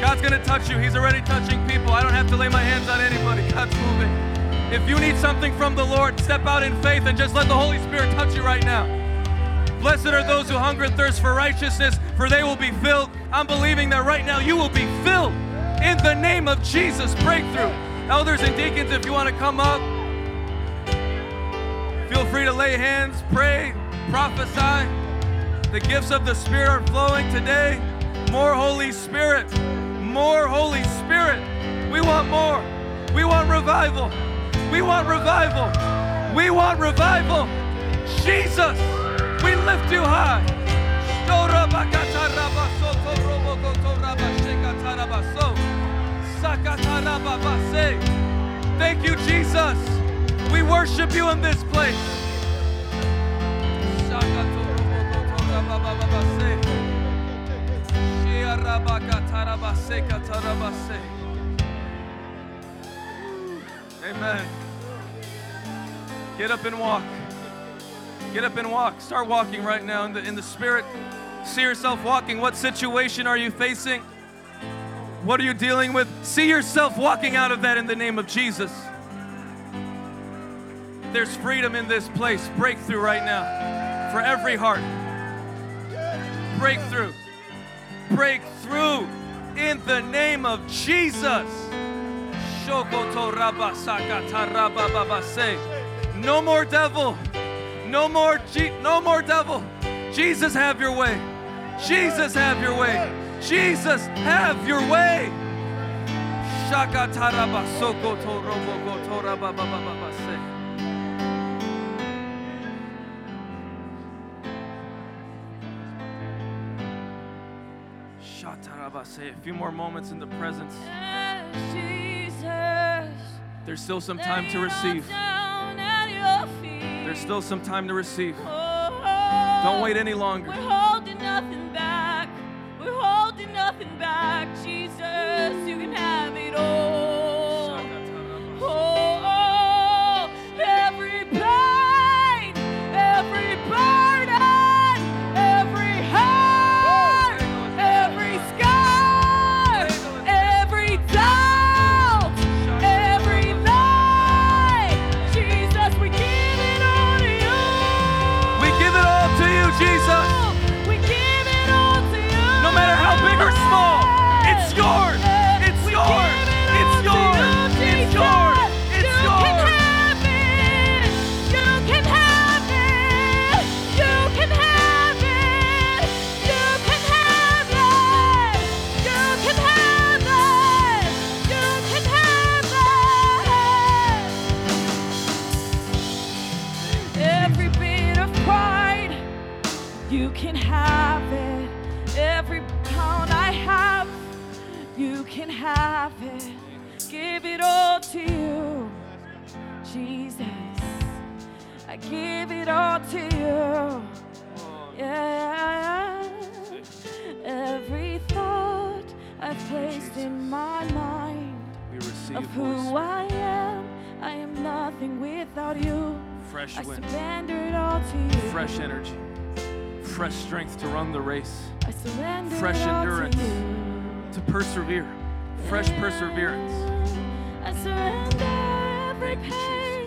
God's going to touch you. He's already touching people. I don't have to lay my hands on anybody. God's moving. If you need something from the Lord, step out in faith and just let the Holy Spirit touch you right now. Blessed are those who hunger and thirst for righteousness, for they will be filled. I'm believing that right now you will be filled. In the name of Jesus, breakthrough. Elders and deacons, if you want to come up, feel free to lay hands, pray, prophesy. The gifts of the Spirit are flowing today. More Holy Spirit. More Holy Spirit. We want more. We want revival. We want revival. We want revival. Jesus, we lift you high. Thank you, Jesus. We worship you in this place. Amen. Get up and walk. Get up and walk. Start walking right now in the Spirit. See yourself walking. What situation are you facing? What are you dealing with? See yourself walking out of that in the name of Jesus. There's freedom in this place. Breakthrough right now for every heart. Breakthrough. Breakthrough in the name of Jesus. No more devil. No more devil. Jesus, have your way. Jesus, have your way. Jesus, have your way. A few more moments in the presence. There's still some time to receive. There's still some time to receive. Don't wait any longer. We're holding nothing back, Jesus, you can have it all. Oh, every pain, every burden, every hurt, every scar, every doubt, every lie, Jesus, we give it all to you. We give it all to you, Jesus. Or small, it's yours. It's yours. It's yours. It's yours. It's yours. You can have it. You can have it. You can have it. You can have it. You can have it. Every bit of pride, you can have it. Every pound I have, you can have it. Give it all to you, Jesus. I give it all to you. Yeah. Every thought I've placed in my mind of who I am nothing without you. Fresh wind. I surrender it all to you. Fresh energy. Fresh strength to run the race. Fresh endurance to persevere. Fresh perseverance. I surrender every pain,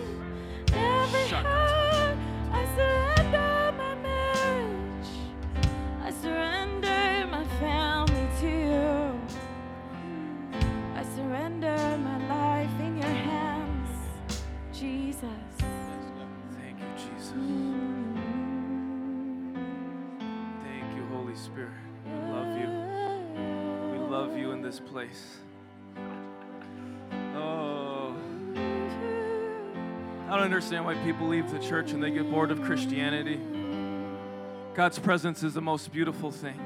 every hurt. I surrender my marriage. I surrender my family to you. I surrender my life in your hands, Jesus. Thank you, Jesus. Spirit, we love you. We love you in this place. Oh, I don't understand why people leave the church and they get bored of Christianity. God's presence is the most beautiful thing.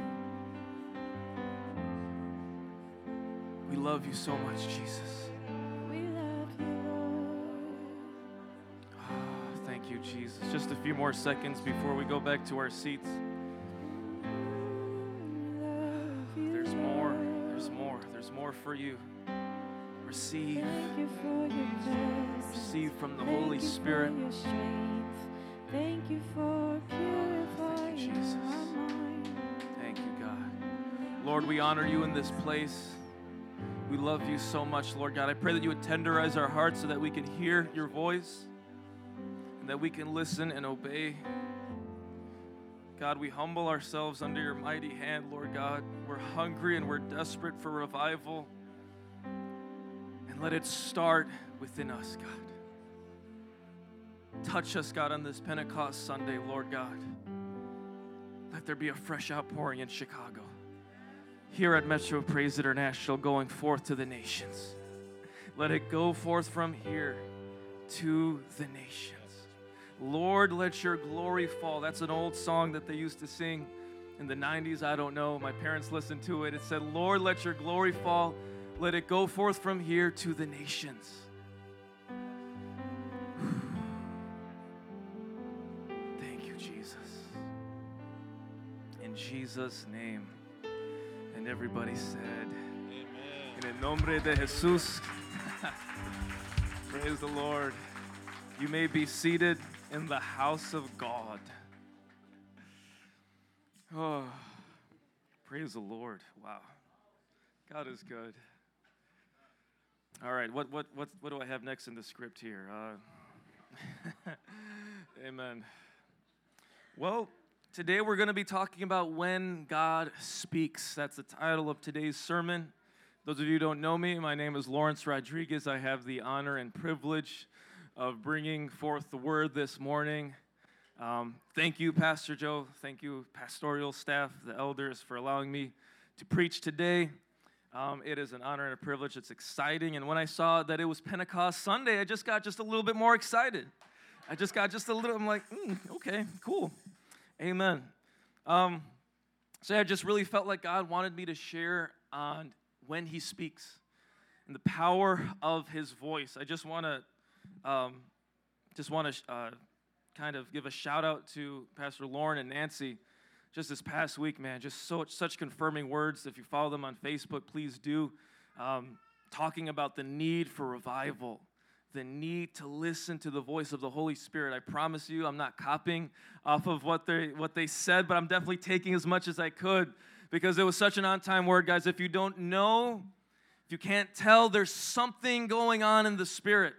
We love you so much, Jesus. We love you, Lord. Thank you, Jesus. Just a few more seconds before we go back to our seats. More for you. Receive. Thank you for your presence. Receive from the Holy Spirit. Thank you for your strength. Thank you for purifying. Thank you, Jesus. Thank you, God. Lord, we honor you in this place. We love you so much, Lord God. I pray that you would tenderize our hearts so that we can hear your voice and that we can listen and obey. God, we humble ourselves under your mighty hand, Lord God. We're hungry and we're desperate for revival. And let it start within us, God. Touch us, God, on this Pentecost Sunday, Lord God. Let there be a fresh outpouring in Chicago, here at Metro Praise International, going forth to the nations. Let it go forth from here to the nations. Lord, let your glory fall. That's an old song that they used to sing in the 90s. I don't know. My parents listened to it. It said, Lord, let your glory fall. Let it go forth from here to the nations. Thank you, Jesus. In Jesus' name. And everybody said, Amen. In el nombre de Jesus. Praise the Lord. You may be seated in the house of God. Oh, praise the Lord. Wow. God is good. All right, what do I have next in the script here? Amen. Well, today we're going to be talking about when God speaks. That's the title of today's sermon. Those of you who don't know me, my name is Lawrence Rodriguez. I have the honor and privilege of bringing forth the word this morning. Thank you, Pastor Joe. Thank you, pastoral staff, the elders, for allowing me to preach today. It is an honor and a privilege. It's exciting. And when I saw that it was Pentecost Sunday, I just got just a little bit more excited. I'm like, okay, cool. Amen. So I just really felt like God wanted me to share on when he speaks and the power of his voice. I just want to kind of give a shout out to Pastor Lauren and Nancy. Just this past week, man, just such confirming words. If you follow them on Facebook, please do. Talking about the need for revival, the need to listen to the voice of the Holy Spirit. I promise you, I'm not copying off of what they said, but I'm definitely taking as much as I could because it was such an on-time word, guys. If you don't know, if you can't tell, there's something going on in the Spirit.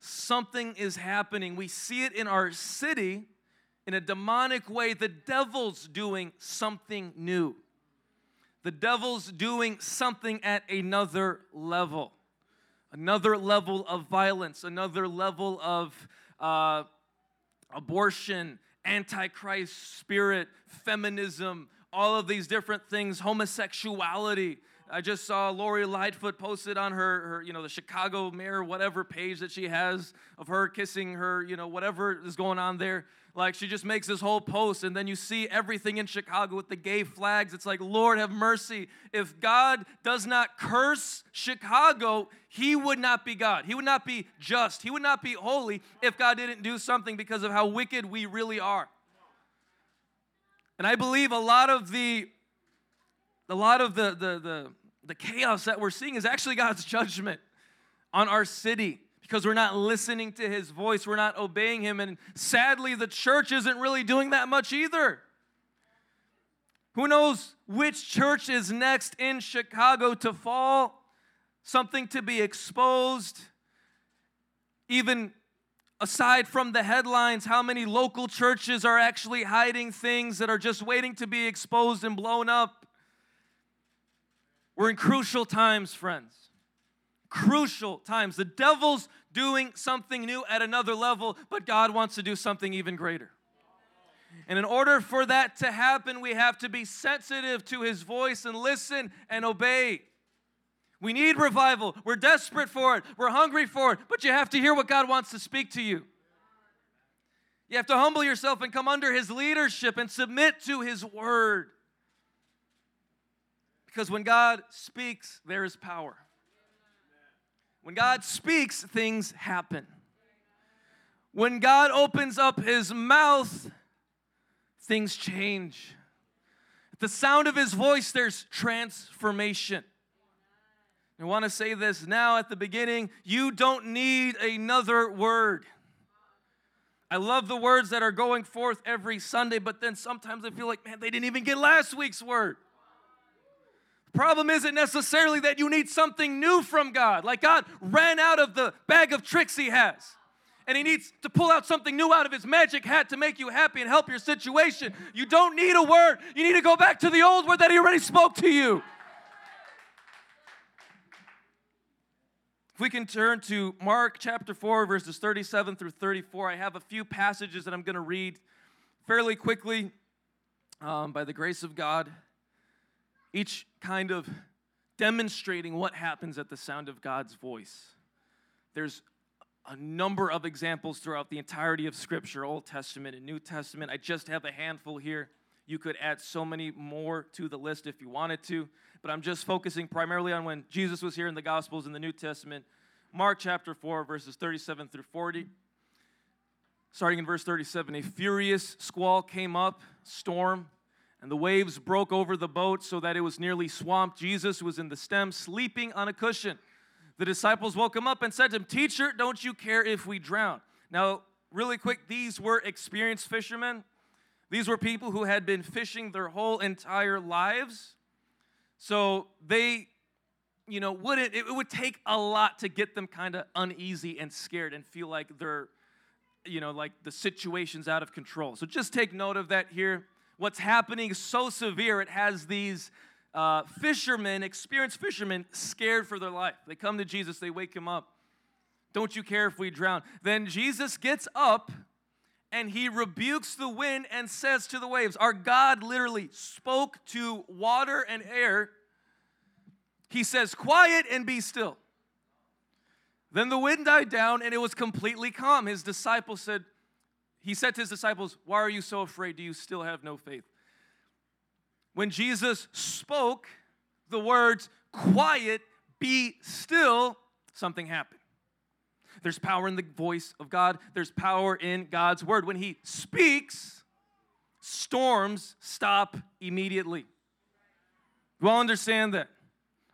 Something is happening. We see it in our city in a demonic way. The devil's doing something new. The devil's doing something at another level of violence, another level of abortion, antichrist spirit, feminism, all of these different things, homosexuality. I just saw Lori Lightfoot posted on her, the Chicago mayor, whatever page that she has of her kissing her, whatever is going on there. Like, she just makes this whole post, and then you see everything in Chicago with the gay flags. It's like, Lord, have mercy. If God does not curse Chicago, he would not be God. He would not be just. He would not be holy if God didn't do something because of how wicked we really are. And I believe a lot of the chaos that we're seeing is actually God's judgment on our city because we're not listening to his voice. We're not obeying him. And sadly, the church isn't really doing that much either. Who knows which church is next in Chicago to fall, something to be exposed. Even aside from the headlines, how many local churches are actually hiding things that are just waiting to be exposed and blown up? We're in crucial times, friends. Crucial times. The devil's doing something new at another level, but God wants to do something even greater. And in order for that to happen, we have to be sensitive to his voice and listen and obey. We need revival. We're desperate for it. We're hungry for it. But you have to hear what God wants to speak to you. You have to humble yourself and come under his leadership and submit to his word. Because when God speaks, there is power. When God speaks, things happen. When God opens up his mouth, things change. At the sound of his voice, there's transformation. I want to say this now at the beginning. You don't need another word. I love the words that are going forth every Sunday, but then sometimes I feel like, man, they didn't even get last week's word. The problem isn't necessarily that you need something new from God. Like God ran out of the bag of tricks he has. And he needs to pull out something new out of his magic hat to make you happy and help your situation. You don't need a word. You need to go back to the old word that he already spoke to you. If we can turn to Mark chapter 4, verses 37 through 34, I have a few passages that I'm going to read fairly quickly by the grace of God, each kind of demonstrating what happens at the sound of God's voice. There's a number of examples throughout the entirety of Scripture, Old Testament and New Testament. I just have a handful here. You could add so many more to the list if you wanted to, but I'm just focusing primarily on when Jesus was here in the Gospels in the New Testament. Mark chapter 4, verses 37 through 40. Starting in verse 37, a furious squall came up, storm, and the waves broke over the boat so that it was nearly swamped. Jesus was in the stem, sleeping on a cushion. The disciples woke him up and said to him, "Teacher, don't you care if we drown?" Now, really quick, these were experienced fishermen. These were people who had been fishing their whole entire lives. So they, it would take a lot to get them kind of uneasy and scared and feel like they're, like the situation's out of control. So just take note of that here. What's happening is so severe, it has these fishermen, experienced fishermen, scared for their life. They come to Jesus, they wake him up. "Don't you care if we drown?" Then Jesus gets up, and he rebukes the wind and says to the waves, our God literally spoke to water and air. He says, "Quiet and be still." Then the wind died down and it was completely calm. He said to his disciples, "Why are you so afraid? Do you still have no faith?" When Jesus spoke the words, "Quiet, be still," something happened. There's power in the voice of God. There's power in God's word. When he speaks, storms stop immediately. We all understand that.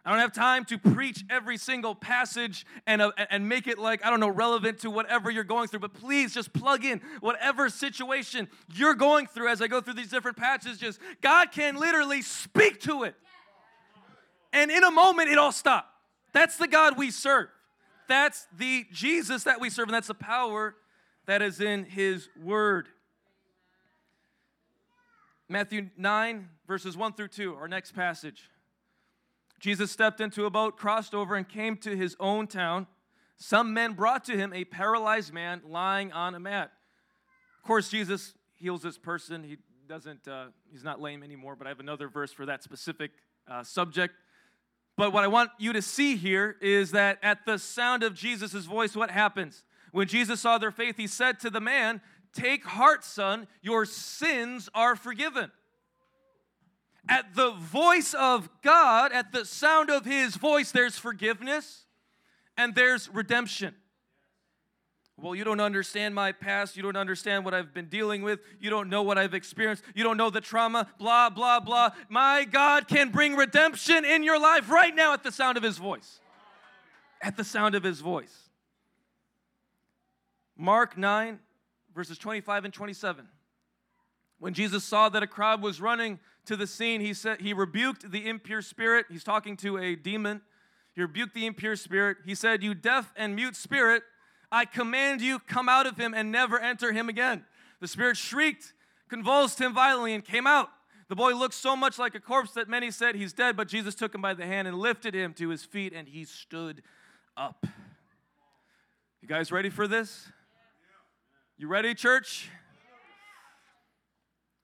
I don't have time to preach every single passage and make it relevant to whatever you're going through, but please just plug in whatever situation you're going through as I go through these different passages. God can literally speak to it. And in a moment, it all stopped. That's the God we serve. That's the Jesus that we serve, and that's the power that is in his word. Matthew 9, verses 1 through 2, our next passage. Jesus stepped into a boat, crossed over, and came to his own town. Some men brought to him a paralyzed man lying on a mat. Of course, Jesus heals this person. He doesn't. He's not lame anymore, but I have another verse for that specific subject. But what I want you to see here is that at the sound of Jesus' voice, what happens? When Jesus saw their faith, he said to the man, "Take heart, son, your sins are forgiven." At the voice of God, at the sound of his voice, there's forgiveness and there's redemption. Well, you don't understand my past. You don't understand what I've been dealing with. You don't know what I've experienced. You don't know the trauma, blah, blah, blah. My God can bring redemption in your life right now at the sound of his voice. At the sound of his voice. Mark 9, verses 25 and 27. When Jesus saw that a crowd was running to the scene, he rebuked the impure spirit. He's talking to a demon. He rebuked the impure spirit. He said, "You deaf and mute spirit, I command you, come out of him and never enter him again." The spirit shrieked, convulsed him violently, and came out. The boy looked so much like a corpse that many said he's dead, but Jesus took him by the hand and lifted him to his feet, and he stood up. You guys ready for this? You ready, church?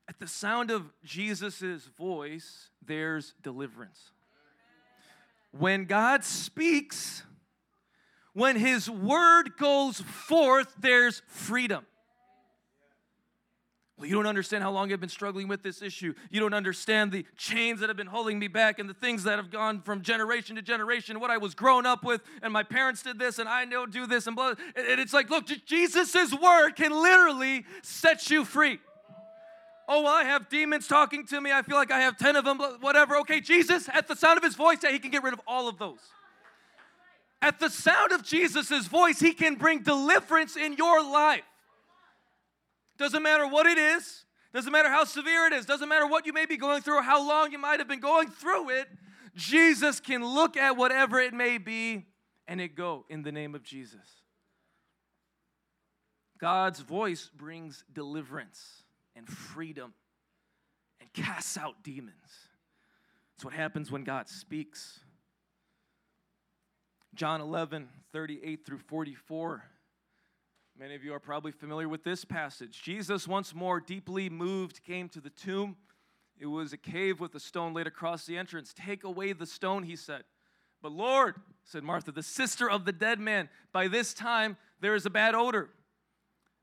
At the sound of Jesus' voice, there's deliverance. When God speaks, when his word goes forth, there's freedom. Well, you don't understand how long I've been struggling with this issue. You don't understand the chains that have been holding me back and the things that have gone from generation to generation, what I was grown up with, and my parents did this, and I don't do this, and blah. And it's like, look, Jesus' word can literally set you free. Oh, well, I have demons talking to me. I feel like I have 10 of them, whatever. Okay, Jesus, at the sound of his voice, yeah, he can get rid of all of those. At the sound of Jesus' voice, he can bring deliverance in your life. Doesn't matter what it is. Doesn't matter how severe it is. Doesn't matter what you may be going through or how long you might have been going through it. Jesus can look at whatever it may be and it go in the name of Jesus. God's voice brings deliverance and freedom and casts out demons. That's what happens when God speaks. John 11, 38 through 44. Many of you are probably familiar with this passage. Jesus, once more deeply moved, came to the tomb. It was a cave with a stone laid across the entrance. Take away the stone, he said. But Lord, said Martha, the sister of the dead man, by this time there is a bad odor,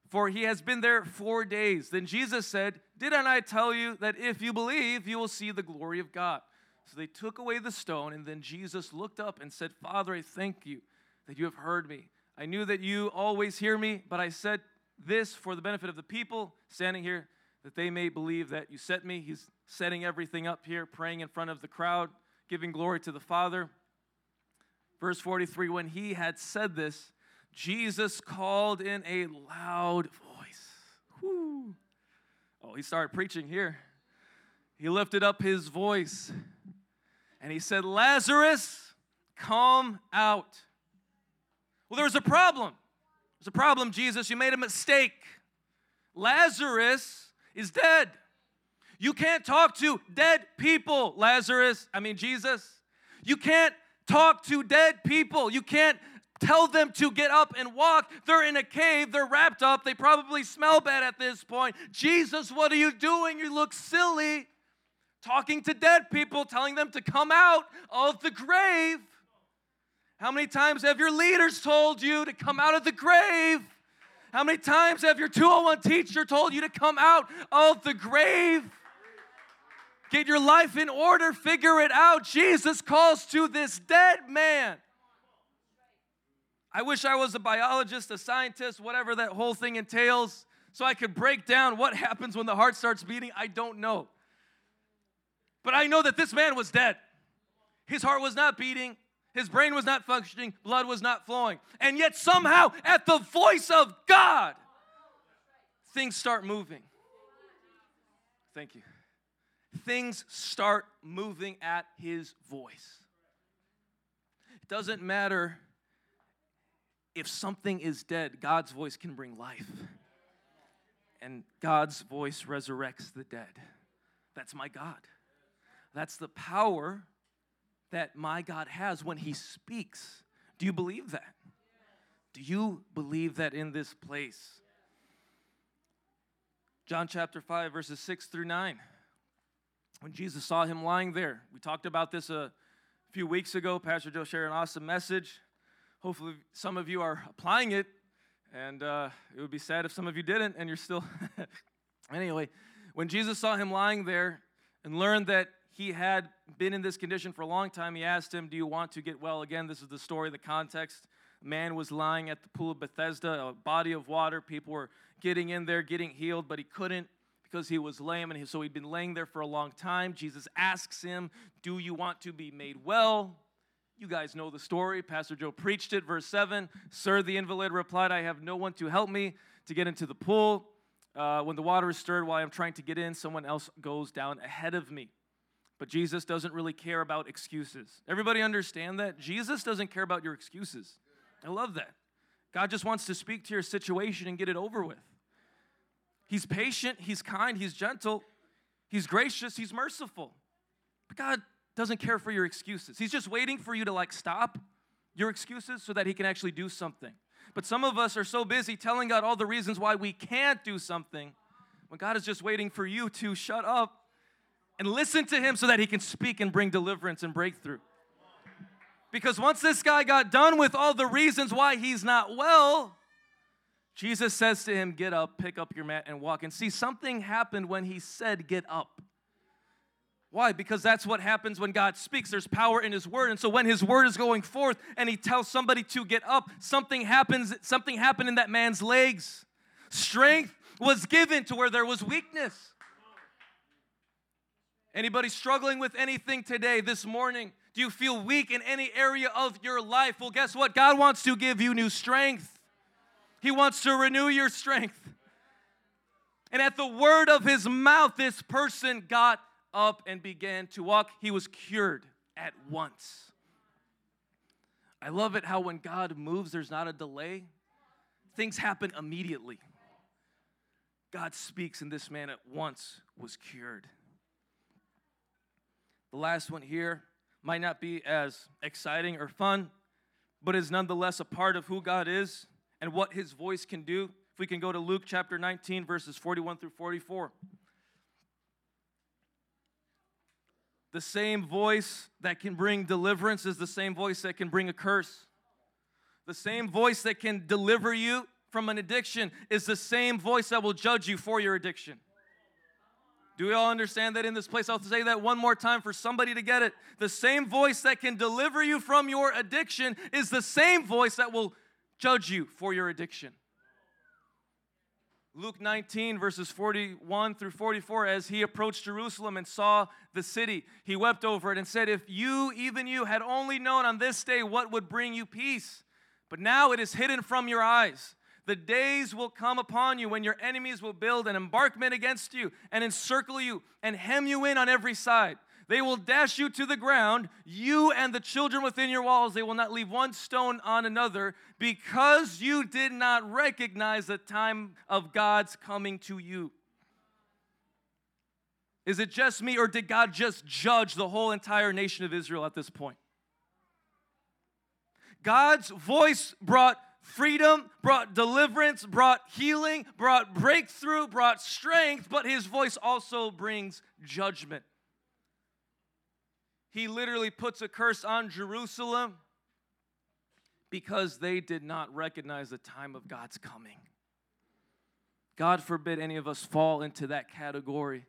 for he has been there 4 days. Then Jesus said, didn't I tell you that if you believe, you will see the glory of God? So they took away the stone, and then Jesus looked up and said, Father, I thank you that you have heard me. I knew that you always hear me, but I said this for the benefit of the people standing here, that they may believe that you sent me. He's setting everything up here, praying in front of the crowd, giving glory to the Father. Verse 43, when he had said this, Jesus called in a loud voice. Woo. Oh, he started preaching here. He lifted up his voice, and he said, Lazarus, come out. Well, there was a problem. There's a problem, Jesus. You made a mistake. Lazarus is dead. You can't talk to dead people, Jesus. You can't talk to dead people. You can't tell them to get up and walk. They're in a cave. They're wrapped up. They probably smell bad at this point. Jesus, what are you doing? You look silly. Talking to dead people, telling them to come out of the grave. How many times have your leaders told you to come out of the grave? How many times have your 201 teacher told you to come out of the grave? Get your life in order, figure it out. Jesus calls to this dead man. I wish I was a biologist, a scientist, whatever that whole thing entails, so I could break down what happens when the heart starts beating. I don't know. But I know that this man was dead. His heart was not beating. His brain was not functioning, blood was not flowing. And yet somehow, at the voice of God, things start moving. Thank you. Things start moving at his voice. It doesn't matter if something is dead, God's voice can bring life. And God's voice resurrects the dead. That's my God. That's the power that my God has when he speaks. Do you believe that? Do you believe that in this place? John chapter 5, verses 6 through 9. When Jesus saw him lying there, we talked about this a few weeks ago. Pastor Joe shared an awesome message. Hopefully some of you are applying it, and it would be sad if some of you didn't, and you're still... Anyway, when Jesus saw him lying there and learned that he had been in this condition for a long time, he asked him, do you want to get well again? This is the story, the context. A man was lying at the pool of Bethesda, a body of water. People were getting in there, getting healed, but he couldn't because he was lame, and so he'd been laying there for a long time. Jesus asks him, do you want to be made well? You guys know the story. Pastor Joe preached it. Verse 7, sir, the invalid replied, I have no one to help me to get into the pool. When the water is stirred while I'm trying to get in, someone else goes down ahead of me. But Jesus doesn't really care about excuses. Everybody understand that? Jesus doesn't care about your excuses. I love that. God just wants to speak to your situation and get it over with. He's patient, he's kind, he's gentle, he's gracious, he's merciful. But God doesn't care for your excuses. He's just waiting for you to stop your excuses so that he can actually do something. But some of us are so busy telling God all the reasons why we can't do something when God is just waiting for you to shut up and listen to him so that he can speak and bring deliverance and breakthrough. Because once this guy got done with all the reasons why he's not well, Jesus says to him, get up, pick up your mat, and walk. And see, something happened when he said, get up. Why? Because that's what happens when God speaks. There's power in his word. And so when his word is going forth and he tells somebody to get up, something happens. Something happened in that man's legs. Strength was given to where there was weakness. Anybody struggling with anything today, this morning? Do you feel weak in any area of your life? Well, guess what? God wants to give you new strength. He wants to renew your strength. And at the word of his mouth, this person got up and began to walk. He was cured at once. I love it how when God moves, there's not a delay. Things happen immediately. God speaks, and this man at once was cured. The last one here might not be as exciting or fun, but is nonetheless a part of who God is and what his voice can do. If we can go to Luke chapter 19, verses 41 through 44. The same voice that can bring deliverance is the same voice that can bring a curse. The same voice that can deliver you from an addiction is the same voice that will judge you for your addiction. Do we all understand that in this place? I'll say that one more time for somebody to get it. The same voice that can deliver you from your addiction is the same voice that will judge you for your addiction. Luke 19, verses 41 through 44, as he approached Jerusalem and saw the city, he wept over it and said, if you, even you, had only known on this day what would bring you peace, but now it is hidden from your eyes. The days will come upon you when your enemies will build an embankment against you and encircle you and hem you in on every side. They will dash you to the ground, you and the children within your walls. They will not leave one stone on another because you did not recognize the time of God's coming to you. Is it just me, or did God just judge the whole entire nation of Israel at this point? God's voice brought freedom, brought deliverance, brought healing, brought breakthrough, brought strength, but his voice also brings judgment. He literally puts a curse on Jerusalem because they did not recognize the time of God's coming. God forbid any of us fall into that category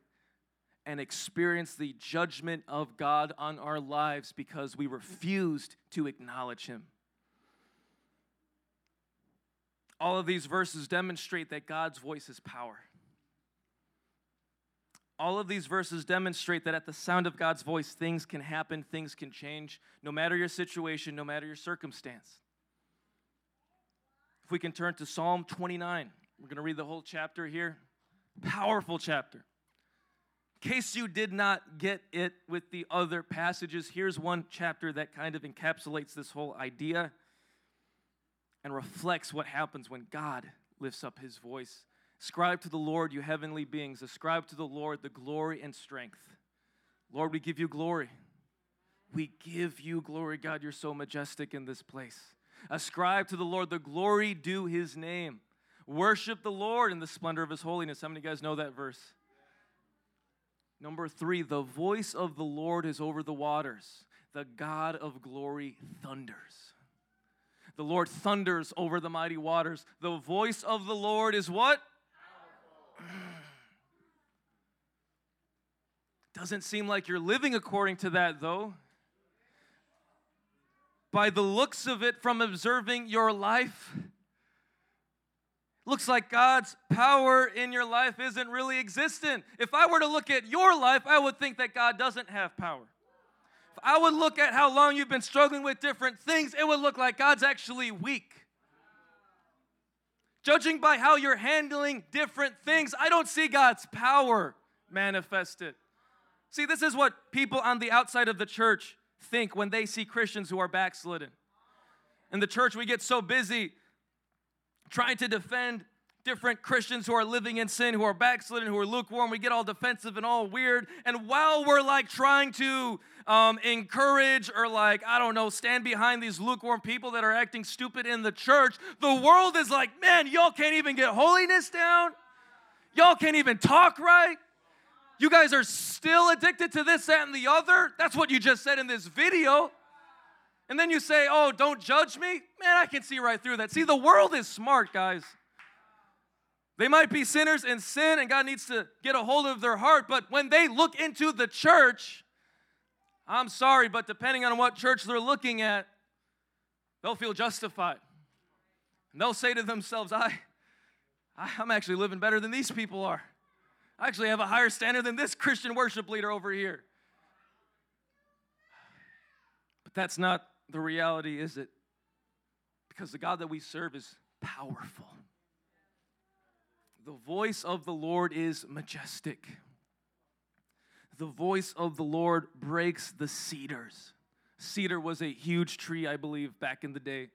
and experience the judgment of God on our lives because we refused to acknowledge him. All of these verses demonstrate that God's voice is power. All of these verses demonstrate that at the sound of God's voice, things can happen, things can change, no matter your situation, no matter your circumstance. If we can turn to Psalm 29, we're going to read the whole chapter here. Powerful chapter. In case you did not get it with the other passages, here's one chapter that kind of encapsulates this whole idea and reflects what happens when God lifts up his voice. Ascribe to the Lord, you heavenly beings. Ascribe to the Lord the glory and strength. Lord, we give you glory. We give you glory. God, you're so majestic in this place. Ascribe to the Lord the glory due his name. Worship the Lord in the splendor of his holiness. How many of you guys know that verse? Number 3, the voice of the Lord is over the waters. The God of glory thunders. The Lord thunders over the mighty waters. The voice of the Lord is what? Doesn't seem like you're living according to that, though. By the looks of it, from observing your life, looks like God's power in your life isn't really existent. If I were to look at your life, I would think that God doesn't have power. If I would look at how long you've been struggling with different things, it would look like God's actually weak. Judging by how you're handling different things, I don't see God's power manifested. See, this is what people on the outside of the church think when they see Christians who are backslidden. In the church, we get so busy trying to defend different Christians who are living in sin, who are backslidden, who are lukewarm. We get all defensive and all weird. And while we're like trying to encourage or like, I don't know, stand behind these lukewarm people that are acting stupid in the church, the world is like, man, y'all can't even get holiness down. Y'all can't even talk right. You guys are still addicted to this, that, and the other. That's what you just said in this video. And then you say, oh, don't judge me. Man, I can see right through that. See, the world is smart, guys. They might be sinners in sin, and God needs to get a hold of their heart, but when they look into the church, I'm sorry, but depending on what church they're looking at, they'll feel justified. And they'll say to themselves, I'm actually living better than these people are. I actually have a higher standard than this Christian worship leader over here. But that's not the reality, is it? Because the God that we serve is powerful. The voice of the Lord is majestic. The voice of the Lord breaks the cedars. Cedar was a huge tree, I believe, back in the day.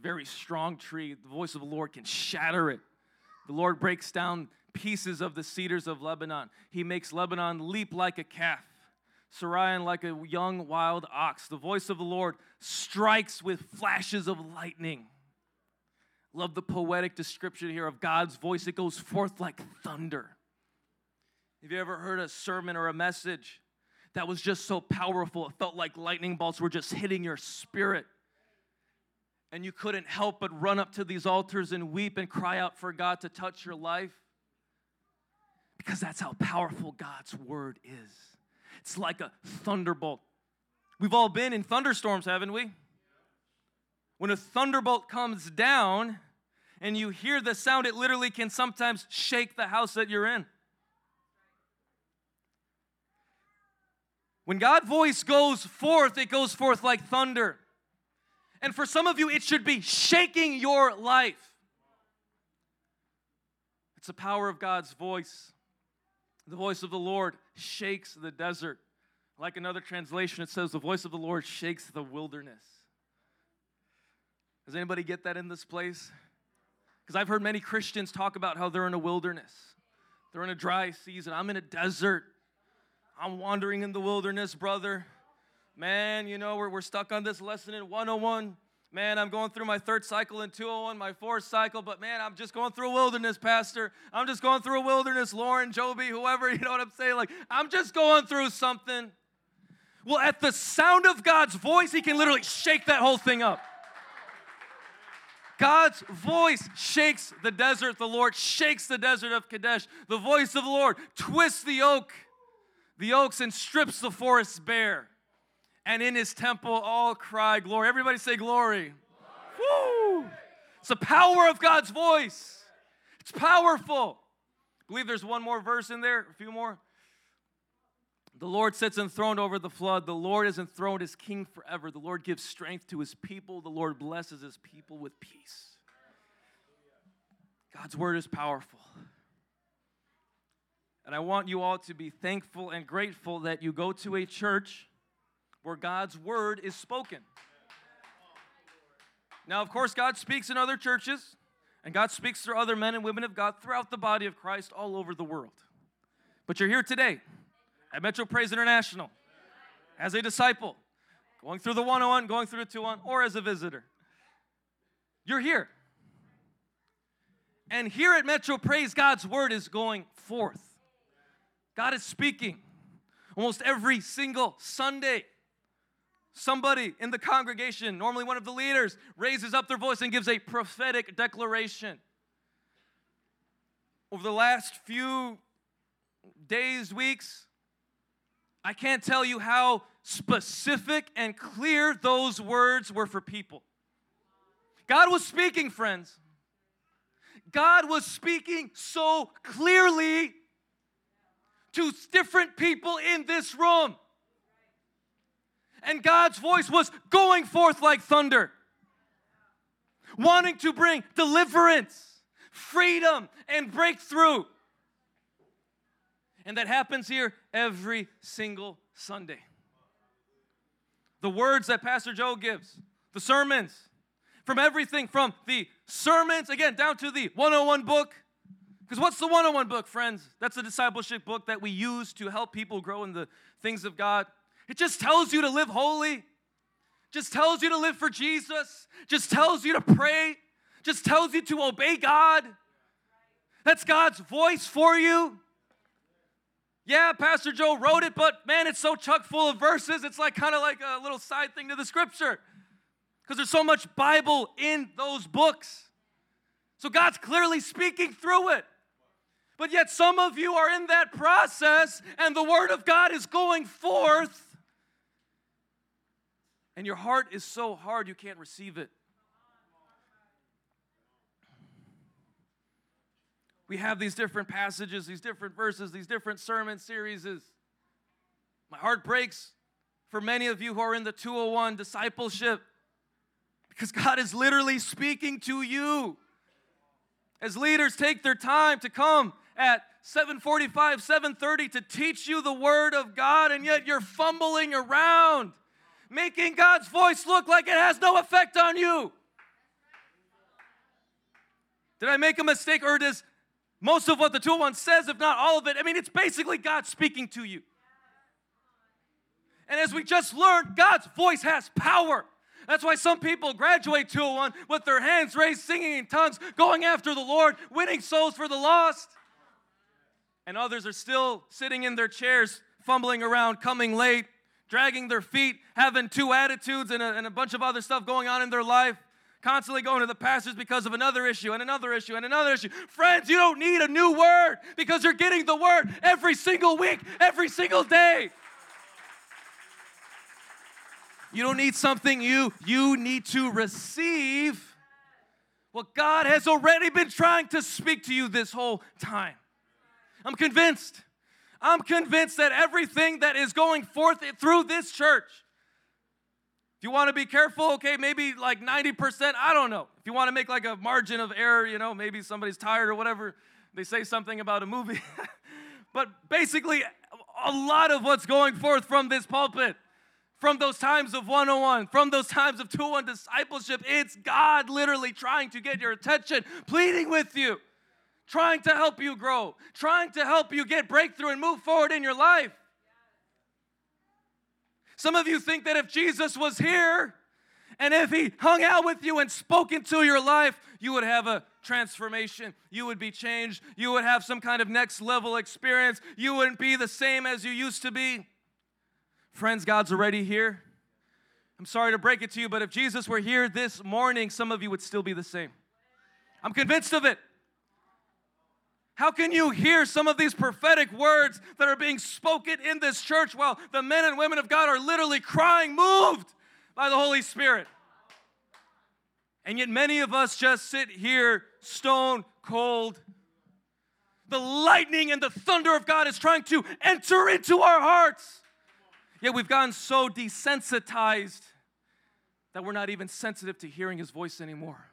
Very strong tree. The voice of the Lord can shatter it. The Lord breaks down pieces of the cedars of Lebanon. He makes Lebanon leap like a calf, Sirion like a young wild ox. The voice of the Lord strikes with flashes of lightning. Love the poetic description here of God's voice. It goes forth like thunder. Have you ever heard a sermon or a message that was just so powerful, it felt like lightning bolts were just hitting your spirit? And you couldn't help but run up to these altars and weep and cry out for God to touch your life? Because that's how powerful God's word is. It's like a thunderbolt. We've all been in thunderstorms, haven't we? When a thunderbolt comes down and you hear the sound, it literally can sometimes shake the house that you're in. When God's voice goes forth, it goes forth like thunder. And for some of you, it should be shaking your life. It's the power of God's voice. The voice of the Lord shakes the desert. Like another translation, it says, the voice of the Lord shakes the wilderness. Does anybody get that in this place? Because I've heard many Christians talk about how they're in a wilderness. They're in a dry season. I'm in a desert. I'm wandering in the wilderness, brother. Man, you know, we're stuck on this lesson in 101. Man, I'm going through my third cycle in 201, my fourth cycle, but man, I'm just going through a wilderness, Pastor. I'm just going through a wilderness, Lauren, Joby, whoever, you know what I'm saying? Like, I'm just going through something. Well, at the sound of God's voice, he can literally shake that whole thing up. God's voice shakes the desert. The Lord shakes the desert of Kadesh. The voice of the Lord twists the oaks and strips the forests bare. And in his temple, all cry glory. Everybody say glory. Glory. Woo! It's the power of God's voice. It's powerful. I believe there's one more verse in there, a few more. The Lord sits enthroned over the flood. The Lord is enthroned as king forever. The Lord gives strength to his people. The Lord blesses his people with peace. God's word is powerful. And I want you all to be thankful and grateful that you go to a church where God's word is spoken. Now, of course, God speaks in other churches, and God speaks through other men and women of God throughout the body of Christ all over the world. But you're here today at Metro Praise International as a disciple, going through the 101, going through the 201, or as a visitor. You're here. And here at Metro Praise, God's word is going forth. God is speaking almost every single Sunday. Somebody in the congregation, normally one of the leaders, raises up their voice and gives a prophetic declaration. Over the last few days, weeks, I can't tell you how specific and clear those words were for people. God was speaking, friends. God was speaking so clearly to different people in this room. And God's voice was going forth like thunder, wanting to bring deliverance, freedom, and breakthrough. And that happens here every single Sunday. The words that Pastor Joe gives, the sermons, from everything from the sermons, again, down to the 101 book. Because what's the 101 book, friends? That's the discipleship book that we use to help people grow in the things of God. It just tells you to live holy, just tells you to live for Jesus, just tells you to pray, just tells you to obey God. That's God's voice for you. Yeah, Pastor Joe wrote it, but man, it's so chock full of verses. It's like kind of like a little side thing to the scripture because there's so much Bible in those books. So God's clearly speaking through it. But yet some of you are in that process and the word of God is going forth. And your heart is so hard you can't receive it. We have these different passages, these different verses, these different sermon series. My heart breaks for many of you who are in the 201 discipleship because God is literally speaking to you. As leaders take their time to come at 7:45, 7:30 to teach you the word of God, and yet you're fumbling around. making God's voice look like it has no effect on you. Did I make a mistake, or does most of what the 201 says, if not all of it, I mean, it's basically God speaking to you. And as we just learned, God's voice has power. That's why some people graduate 201 with their hands raised, singing in tongues, going after the Lord, winning souls for the lost. And others are still sitting in their chairs, fumbling around, coming late, dragging their feet, having two attitudes and a bunch of other stuff going on in their life, constantly going to the pastors because of another issue and another issue and another issue. Friends, you don't need a new word because you're getting the word every single week, every single day. You don't need something new. You need to receive what God has already been trying to speak to you this whole time. I'm convinced that everything that is going forth through this church, if you want to be careful, okay, maybe like 90%, I don't know. If you want to make like a margin of error, you know, maybe somebody's tired or whatever, they say something about a movie. But basically, a lot of what's going forth from this pulpit, from those times of 101, from those times of 201 discipleship, it's God literally trying to get your attention, pleading with you, trying to help you grow, trying to help you get breakthrough and move forward in your life. Some of you think that if Jesus was here and if he hung out with you and spoke into your life, you would have a transformation. You would be changed. You would have some kind of next level experience. You wouldn't be the same as you used to be. Friends, God's already here. I'm sorry to break it to you, but if Jesus were here this morning, some of you would still be the same. I'm convinced of it. How can you hear some of these prophetic words that are being spoken in this church while the men and women of God are literally crying, moved by the Holy Spirit? And yet many of us just sit here stone cold. The lightning and the thunder of God is trying to enter into our hearts. Yet we've gotten so desensitized that we're not even sensitive to hearing His voice anymore.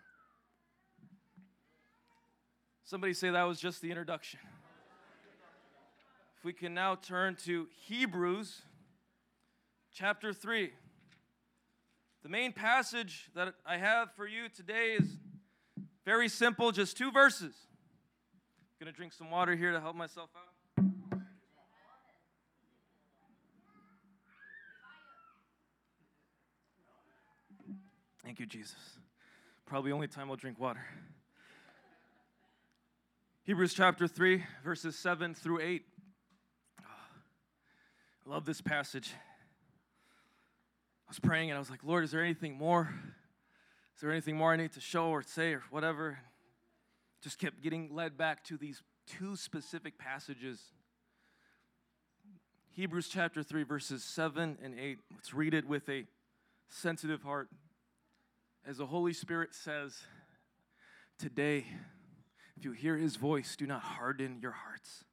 Somebody say that was just the introduction. If we can now turn to Hebrews chapter 3. The main passage that I have for you today is very simple, just two verses. I'm going to drink some water here to help myself out. Thank you, Jesus. Probably only time I'll drink water. Hebrews chapter 3, verses 7 through 8. Oh, I love this passage. I was praying and I was like, Lord, is there anything more? Is there anything more I need to show or say or whatever? Just kept getting led back to these two specific passages. Hebrews chapter 3, verses 7 and 8. Let's read it with a sensitive heart. As the Holy Spirit says, today, if you hear His voice, do not harden your hearts,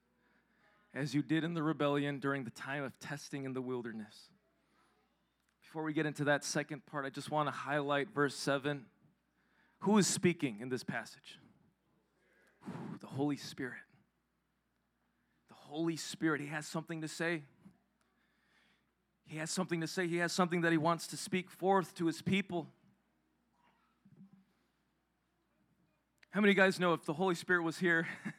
as you did in the rebellion during the time of testing in the wilderness. Before we get into that second part, I just want to highlight verse 7. Who is speaking in this passage? Ooh, the Holy Spirit. The Holy Spirit, He has something to say. He has something to say. He has something that He wants to speak forth to His people. How many of you guys know if the Holy Spirit was here and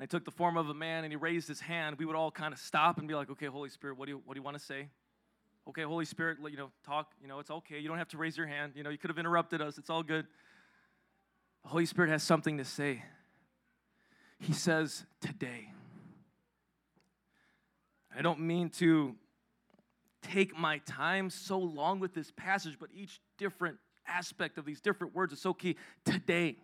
I took the form of a man and He raised His hand, we would all kind of stop and be like, okay, Holy Spirit, what do you want to say? Okay, Holy Spirit, you know, talk. You know, it's okay. You don't have to raise your hand. You know, you could have interrupted us. It's all good. The Holy Spirit has something to say. He says, today. I don't mean to take my time so long with this passage, but each different aspect of these different words is so key. Today.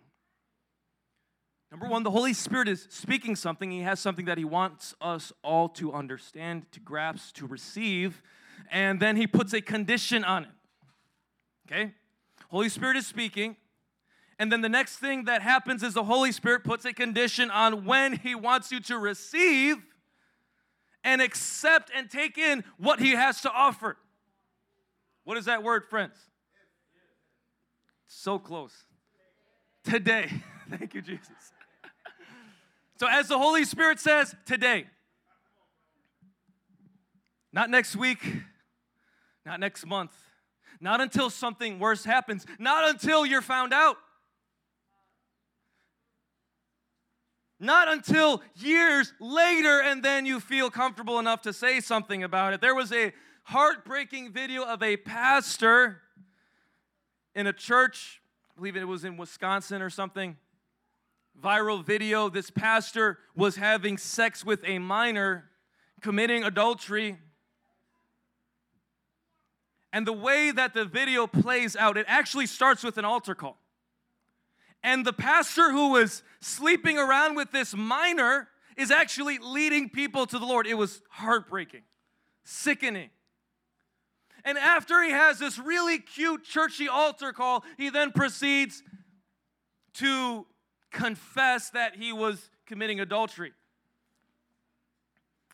Number one, the Holy Spirit is speaking something. He has something that He wants us all to understand, to grasp, to receive, and then He puts a condition on it, okay? Holy Spirit is speaking, and then the next thing that happens is the Holy Spirit puts a condition on when He wants you to receive and accept and take in what He has to offer. What is that word, friends? So close. Today. Thank you, Jesus. So as the Holy Spirit says, today. Not next week, not next month, Not until something worse happens. Not until you're found out. Not until years later and then you feel comfortable enough to say something about it. There was a heartbreaking video of a pastor in a church, I believe it was in Wisconsin or something, viral video. This pastor was having sex with a minor, committing adultery. And the way that the video plays out, it actually starts with an altar call. And the pastor who was sleeping around with this minor is actually leading people to the Lord. It was heartbreaking, sickening. And after he has this really cute churchy altar call, he then proceeds to confess that he was committing adultery.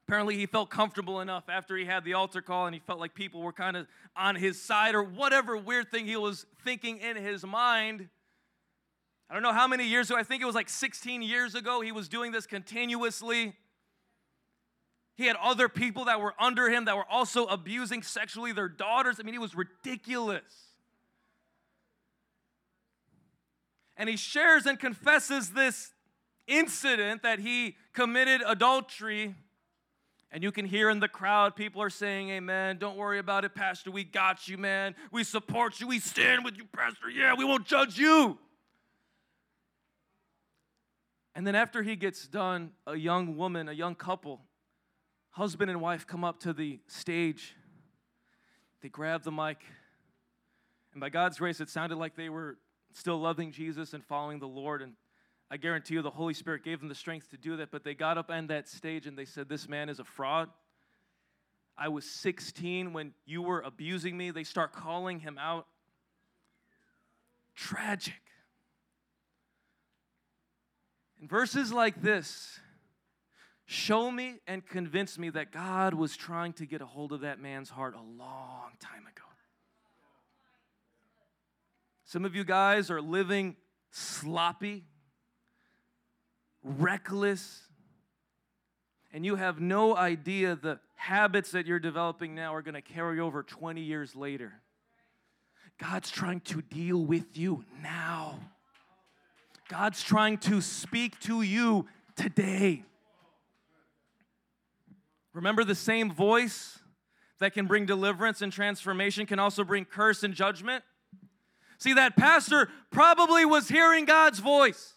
Apparently, he felt comfortable enough after he had the altar call and he felt like people were kind of on his side or whatever weird thing he was thinking in his mind. I don't know how many years ago, I think it was like 16 years ago, he was doing this continuously. He had other people that were under him that were also abusing sexually their daughters. I mean, it was ridiculous. And he shares and confesses this incident that he committed adultery. And you can hear in the crowd, people are saying, amen, don't worry about it, Pastor, we got you, man. We support you, we stand with you, Pastor, yeah, we won't judge you. And then after he gets done, a young woman, a young couple, husband and wife, come up to the stage. They grab the mic. And by God's grace, it sounded like they were still loving Jesus and following the Lord. And I guarantee you the Holy Spirit gave them the strength to do that. But they got up on that stage and they said, this man is a fraud. I was 16 when you were abusing me. They start calling him out. Tragic. And verses like this show me and convince me that God was trying to get a hold of that man's heart a long time ago. Some of you guys are living sloppy, reckless, and you have no idea the habits that you're developing now are going to carry over 20 years later. God's trying to deal with you now. God's trying to speak to you today. Remember, the same voice that can bring deliverance and transformation can also bring curse and judgment. See, that pastor probably was hearing God's voice.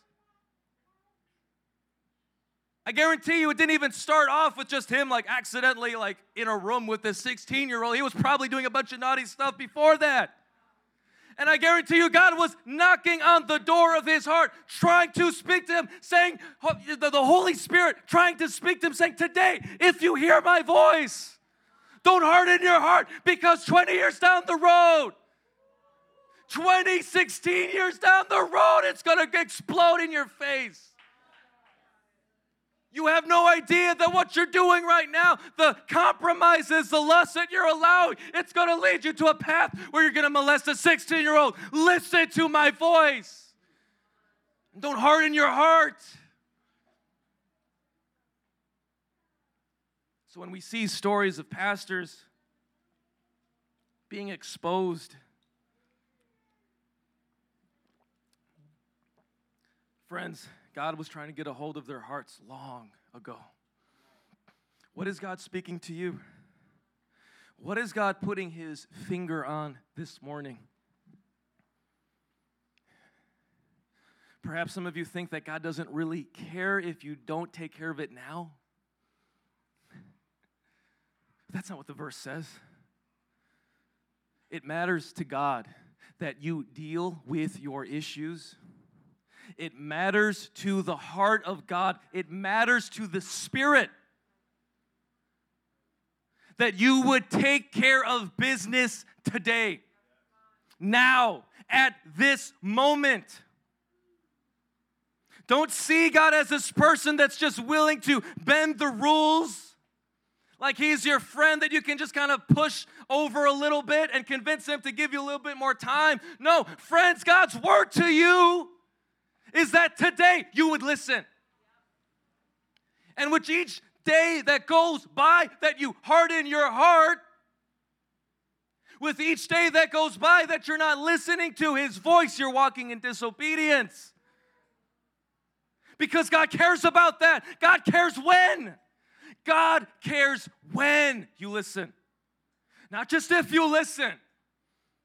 I guarantee you it didn't even start off with just him like accidentally like in a room with this 16-year-old. He was probably doing a bunch of naughty stuff before that. And I guarantee you, God was knocking on the door of his heart, trying to speak to him, saying, the Holy Spirit trying to speak to him, saying, today, if you hear my voice, don't harden your heart, because 20 years down the road, 16 years down the road, it's going to explode in your face. You have no idea that what you're doing right now, the compromises, the lust that you're allowing, it's going to lead you to a path where you're going to molest a 16-year-old. Listen to my voice. Don't harden your heart. So when we see stories of pastors being exposed, friends, God was trying to get a hold of their hearts long ago. What is God speaking to you? What is God putting his finger on this morning? Perhaps some of you think that God doesn't really care if you don't take care of it now. That's not what the verse says. It matters to God that you deal with your issues. It matters to the heart of God. It matters to the Spirit that you would take care of business today, now, at this moment. Don't see God as this person that's just willing to bend the rules, like he's your friend that you can just kind of push over a little bit and convince him to give you a little bit more time. No, friends, God's word to you is that today you would listen. And with each day that goes by that you harden your heart, with each day that goes by that you're not listening to his voice, you're walking in disobedience. Because God cares about that. God cares when. God cares when you listen. Not just if you listen.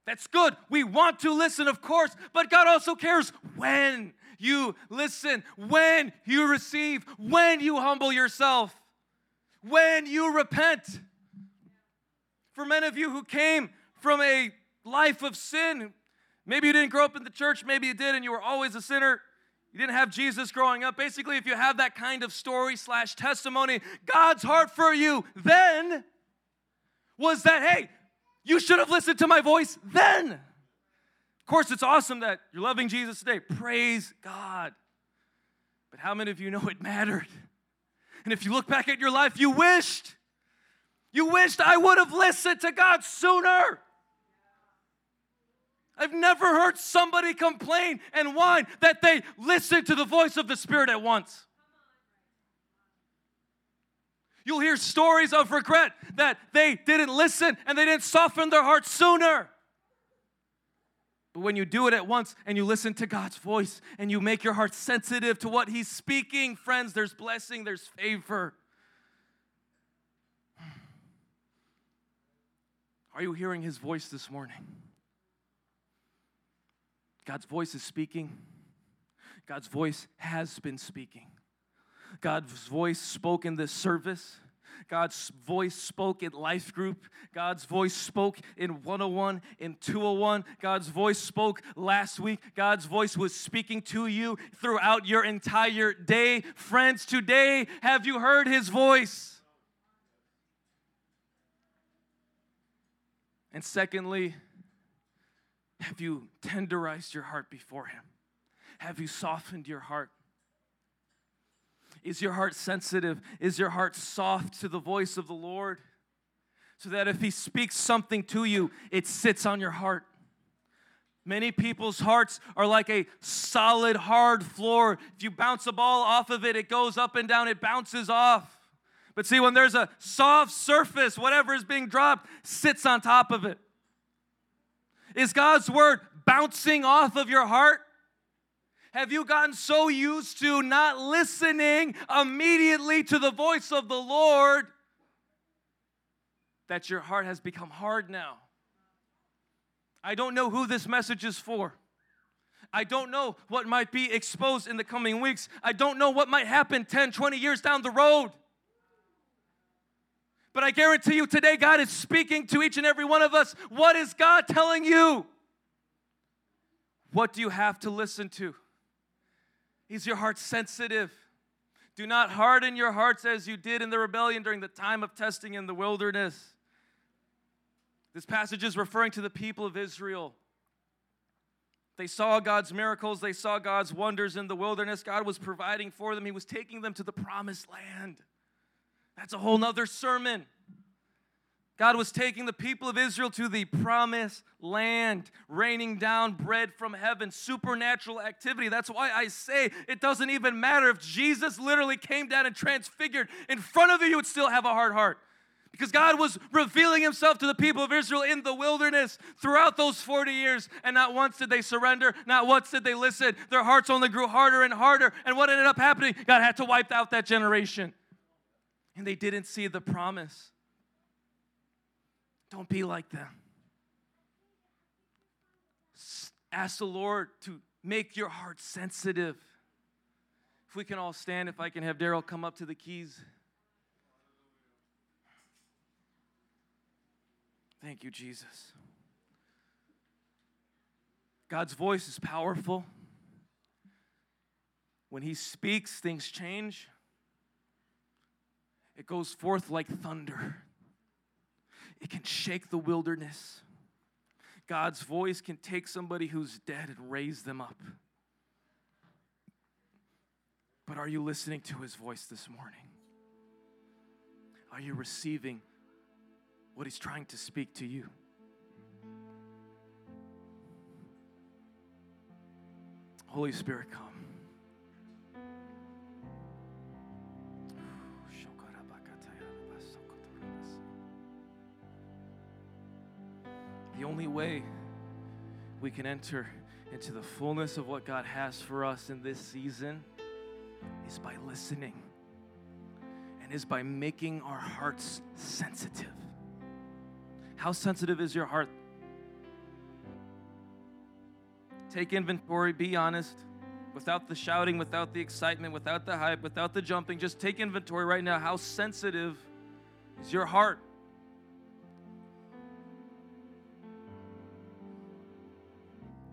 That's good. We want to listen, of course, but God also cares when you listen, when you receive, when you humble yourself, when you repent. For many of you who came from a life of sin, maybe you didn't grow up in the church, maybe you did and you were always a sinner. You didn't have Jesus growing up. Basically, if you have that kind of story/testimony, God's heart for you then was that, hey, you should have listened to my voice then. Of course, it's awesome that you're loving Jesus today. Praise God. But how many of you know it mattered? And if you look back at your life, you wished I would have listened to God sooner. I've never heard somebody complain and whine that they listened to the voice of the Spirit at once. You'll hear stories of regret that they didn't listen and they didn't soften their hearts sooner. But when you do it at once and you listen to God's voice and you make your heart sensitive to what He's speaking, friends, there's blessing, there's favor. Are you hearing His voice this morning? God's voice is speaking. God's voice has been speaking. God's voice spoke in this service. God's voice spoke in life group. God's voice spoke in 101, in 201. God's voice spoke last week. God's voice was speaking to you throughout your entire day. Friends, today, have you heard His voice? And secondly, have you tenderized your heart before Him? Have you softened your heart? Is your heart sensitive? Is your heart soft to the voice of the Lord? So that if He speaks something to you, it sits on your heart. Many people's hearts are like a solid, hard floor. If you bounce a ball off of it, it goes up and down, it bounces off. But see, when there's a soft surface, whatever is being dropped sits on top of it. Is God's word bouncing off of your heart? Have you gotten so used to not listening immediately to the voice of the Lord that your heart has become hard now? I don't know who this message is for. I don't know what might be exposed in the coming weeks. I don't know what might happen 10, 20 years down the road. But I guarantee you today, God is speaking to each and every one of us. What is God telling you? What do you have to listen to? Is your heart sensitive? Do not harden your hearts as you did in the rebellion during the time of testing in the wilderness. This passage is referring to the people of Israel. They saw God's miracles. They saw God's wonders in the wilderness. God was providing for them. He was taking them to the promised land. That's a whole nother sermon. God was taking the people of Israel to the promised land, raining down bread from heaven, supernatural activity. That's why I say it doesn't even matter if Jesus literally came down and transfigured in front of you, you would still have a hard heart. Because God was revealing Himself to the people of Israel in the wilderness throughout those 40 years. And not once did they surrender. Not once did they listen. Their hearts only grew harder and harder. And what ended up happening? God had to wipe out that generation. And they didn't see the promise. Don't be like them. Ask the Lord to make your heart sensitive. If we can all stand, if I can have Daryl come up to the keys. Thank you, Jesus. God's voice is powerful. When He speaks, things change. It goes forth like thunder. It can shake the wilderness. God's voice can take somebody who's dead and raise them up. But are you listening to His voice this morning? Are you receiving what He's trying to speak to you? Holy Spirit, come. we can enter into the fullness of what God has for us in this season is by listening and is by making our hearts sensitive. How sensitive is your heart? Take inventory, be honest, without the shouting, without the excitement, without the hype, without the jumping. Just take inventory right now. How sensitive is your heart?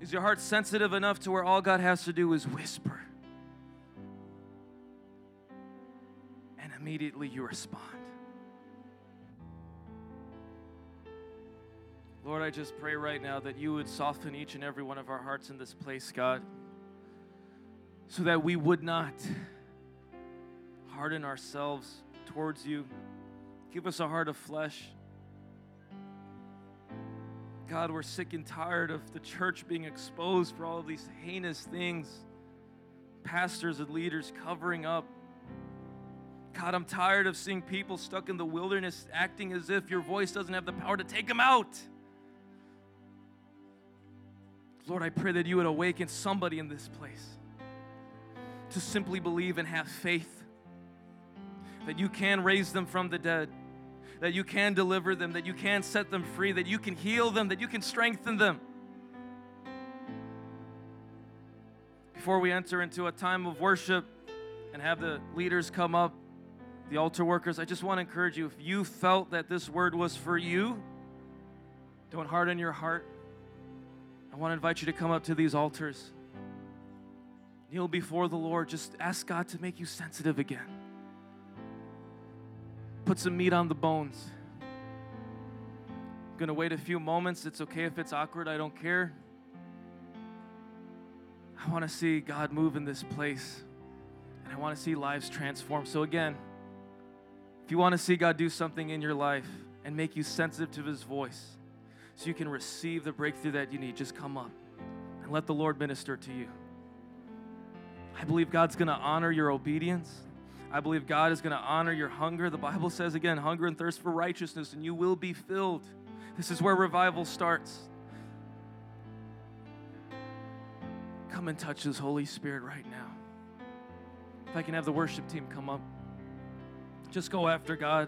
Is your heart sensitive enough to where all God has to do is whisper? And immediately you respond. Lord, I just pray right now that you would soften each and every one of our hearts in this place, God, so that we would not harden ourselves towards you. Give us a heart of flesh. God, we're sick and tired of the church being exposed for all of these heinous things, pastors and leaders covering up. God, I'm tired of seeing people stuck in the wilderness acting as if your voice doesn't have the power to take them out. Lord, I pray that you would awaken somebody in this place to simply believe and have faith that you can raise them from the dead, that you can deliver them, that you can set them free, that you can heal them, that you can strengthen them. Before we enter into a time of worship and have the leaders come up, the altar workers, I just want to encourage you, if you felt that this word was for you, don't harden your heart. I want to invite you to come up to these altars. Kneel before the Lord. Just ask God to make you sensitive again. Put some meat on the bones. I'm going to wait a few moments. It's okay if it's awkward. I don't care. I want to see God move in this place, and I want to see lives transformed. So again, if you want to see God do something in your life and make you sensitive to his voice, so you can receive the breakthrough that you need, just come up and let the Lord minister to you. I believe God's going to honor your obedience. I believe God is going to honor your hunger. The Bible says, again, hunger and thirst for righteousness, and you will be filled. This is where revival starts. Come and touch this Holy Spirit right now. If I can have the worship team come up, just go after God.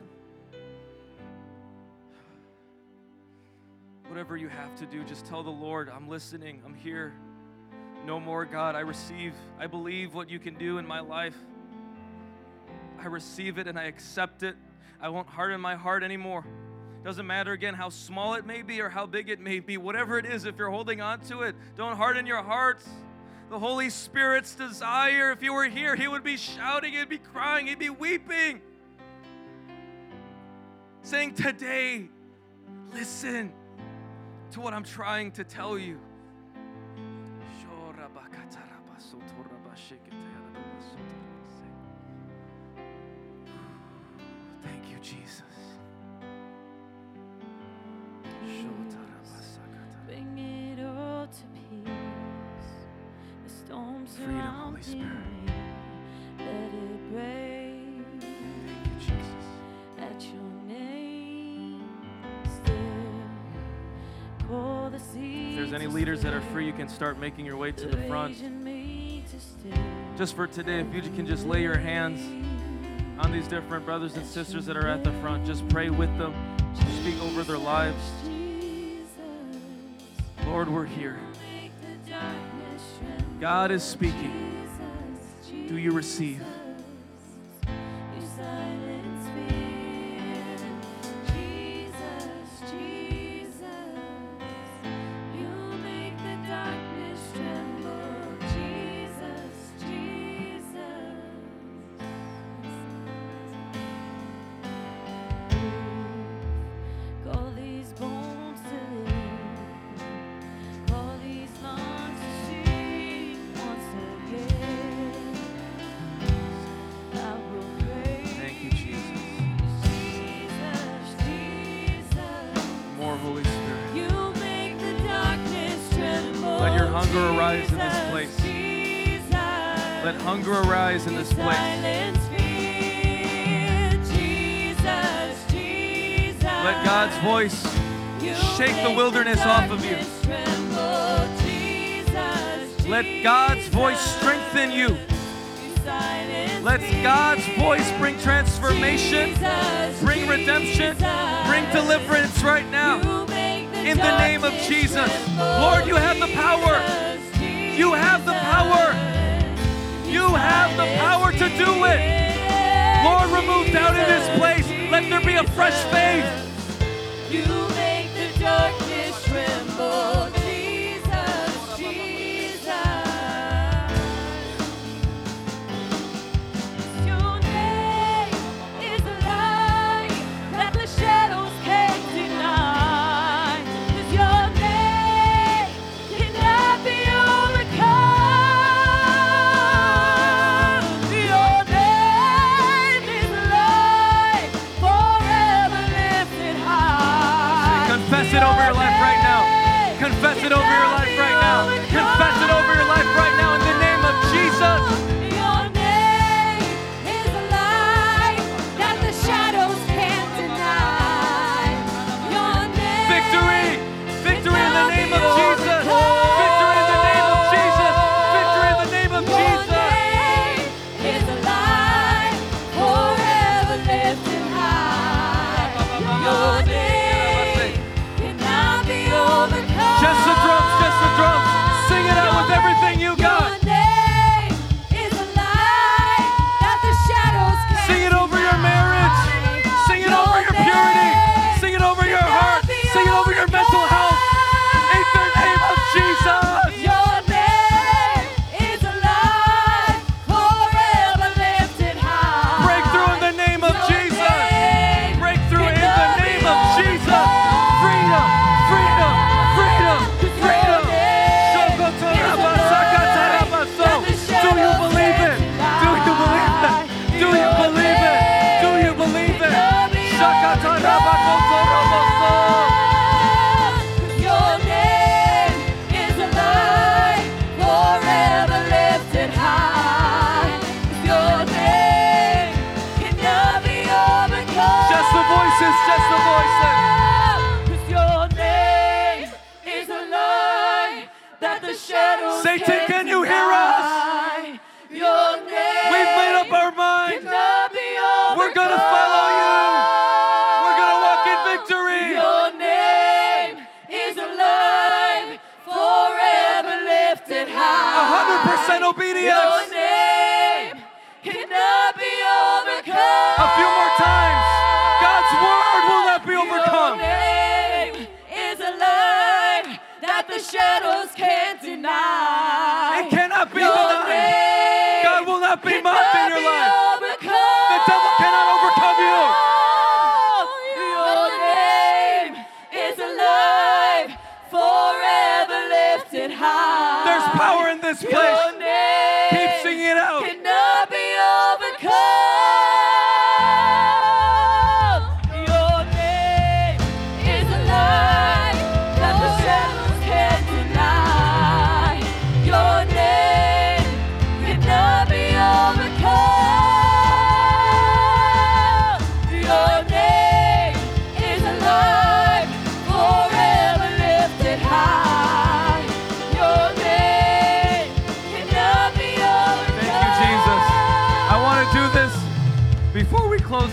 Whatever you have to do, just tell the Lord, I'm listening, I'm here. No more, God, I receive, I believe what you can do in my life. I receive it and I accept it. I won't harden my heart anymore. Doesn't matter, again, how small it may be or how big it may be. Whatever it is, if you're holding on to it, don't harden your hearts. The Holy Spirit's desire, if you were here, he would be shouting, he'd be crying, he'd be weeping, saying, today, listen to what I'm trying to tell you. Thank you, Jesus. Bring it all to peace. The storm surrounding me, let it break. Thank you, Jesus. At your name, still call the sea. If there's any leaders that are free, you can start making your way to the front. Just for today, if you can just lay your hands on these different brothers and sisters that are at the front, just pray with them, speak over their lives. Lord, we're here. God is speaking. Do you receive? In this place, let God's voice shake the wilderness off of you. Let God's voice strengthen you. Let God's voice bring transformation, bring redemption, bring deliverance right now. In the name of Jesus. Lord, you have the power. You have the power. You have the power to do it. Lord, remove doubt in this place. Let there be a fresh faith. You make the darkness tremble. Confess it over your life right now. Confess it over your life right now in the name of Jesus. Your name is a light that the shadows can't deny. Your name. Victory. Victory in the name of Jesus. Victory in the name of Jesus. Victory in the name of Jesus. Your name is a light forever lifted high. Your name cannot be overcome. Just the drums, sing it out with everything you got. Your name is a light that the shadows can't. Sing it over your marriage, sing it over your purity, sing it over your heart, sing it over your mental health. In the name of Jesus. Your name is a light forever lifted high. Breakthrough in the name of Jesus. Breakthrough in the name of Jesus. Freedom. Satan, can you hear us? We've made up our mind. We're going to follow you. We're going to walk in victory. Your name is alive, forever lifted high. 100% obedience. Your name cannot be overcome. A few more times. God's word will not be overcome. Your name is alive that the shadows can't deny. It cannot be denied. God will not be mocked in your life. Overcome. The devil cannot overcome you. Your name is alive, forever lifted high. There's power in this place. Your name. Keep singing it out. Cannot be overcome.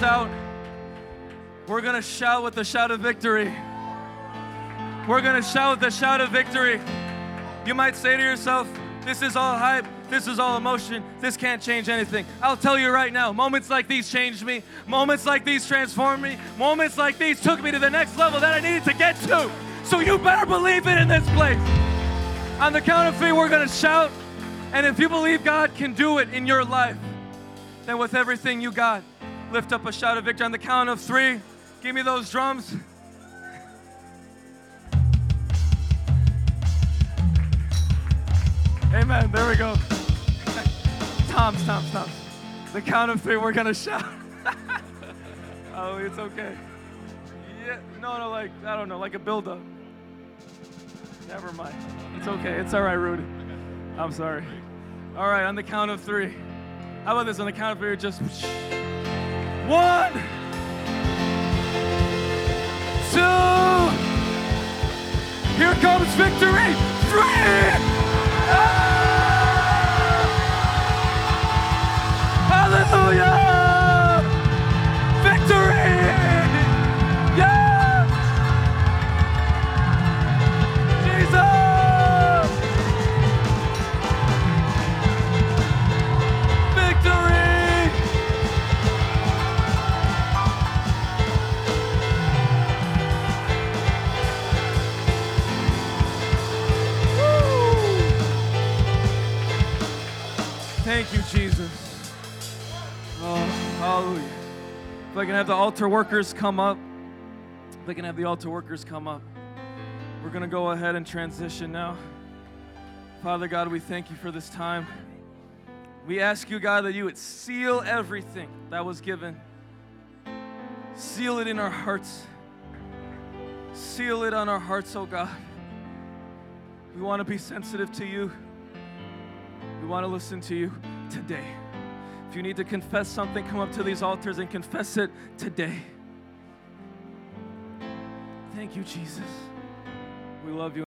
Out, we're going to shout with the shout of victory. We're going to shout with the shout of victory. You might say to yourself, this is all hype, this is all emotion, this can't change anything. I'll tell you right now, moments like these changed me. Moments like these transformed me. Moments like these took me to the next level that I needed to get to. So you better believe it in this place. On the count of three, we're going to shout. And if you believe God can do it in your life, then with everything you got, lift up a shout of victory. On the count of three, give me those drums. Amen. There we go. Toms. The count of three, we're going to shout. Oh, it's okay. Yeah, no, like, I don't know, like a build-up. Never mind. It's okay. It's all right, Rudy. I'm sorry. All right, on the count of three. How about this? On the count of three, just... 1, 2, here comes victory, 3. Ah! Thank you, Jesus. Oh, hallelujah. If I can have the altar workers come up. If I can have the altar workers come up. We're going to go ahead and transition now. Father God, we thank you for this time. We ask you, God, that you would seal everything that was given. Seal it in our hearts. Seal it on our hearts, oh God. We want to be sensitive to you. We want to listen to you today. If you need to confess something, come up to these altars and confess it today. Thank you, Jesus. We love you.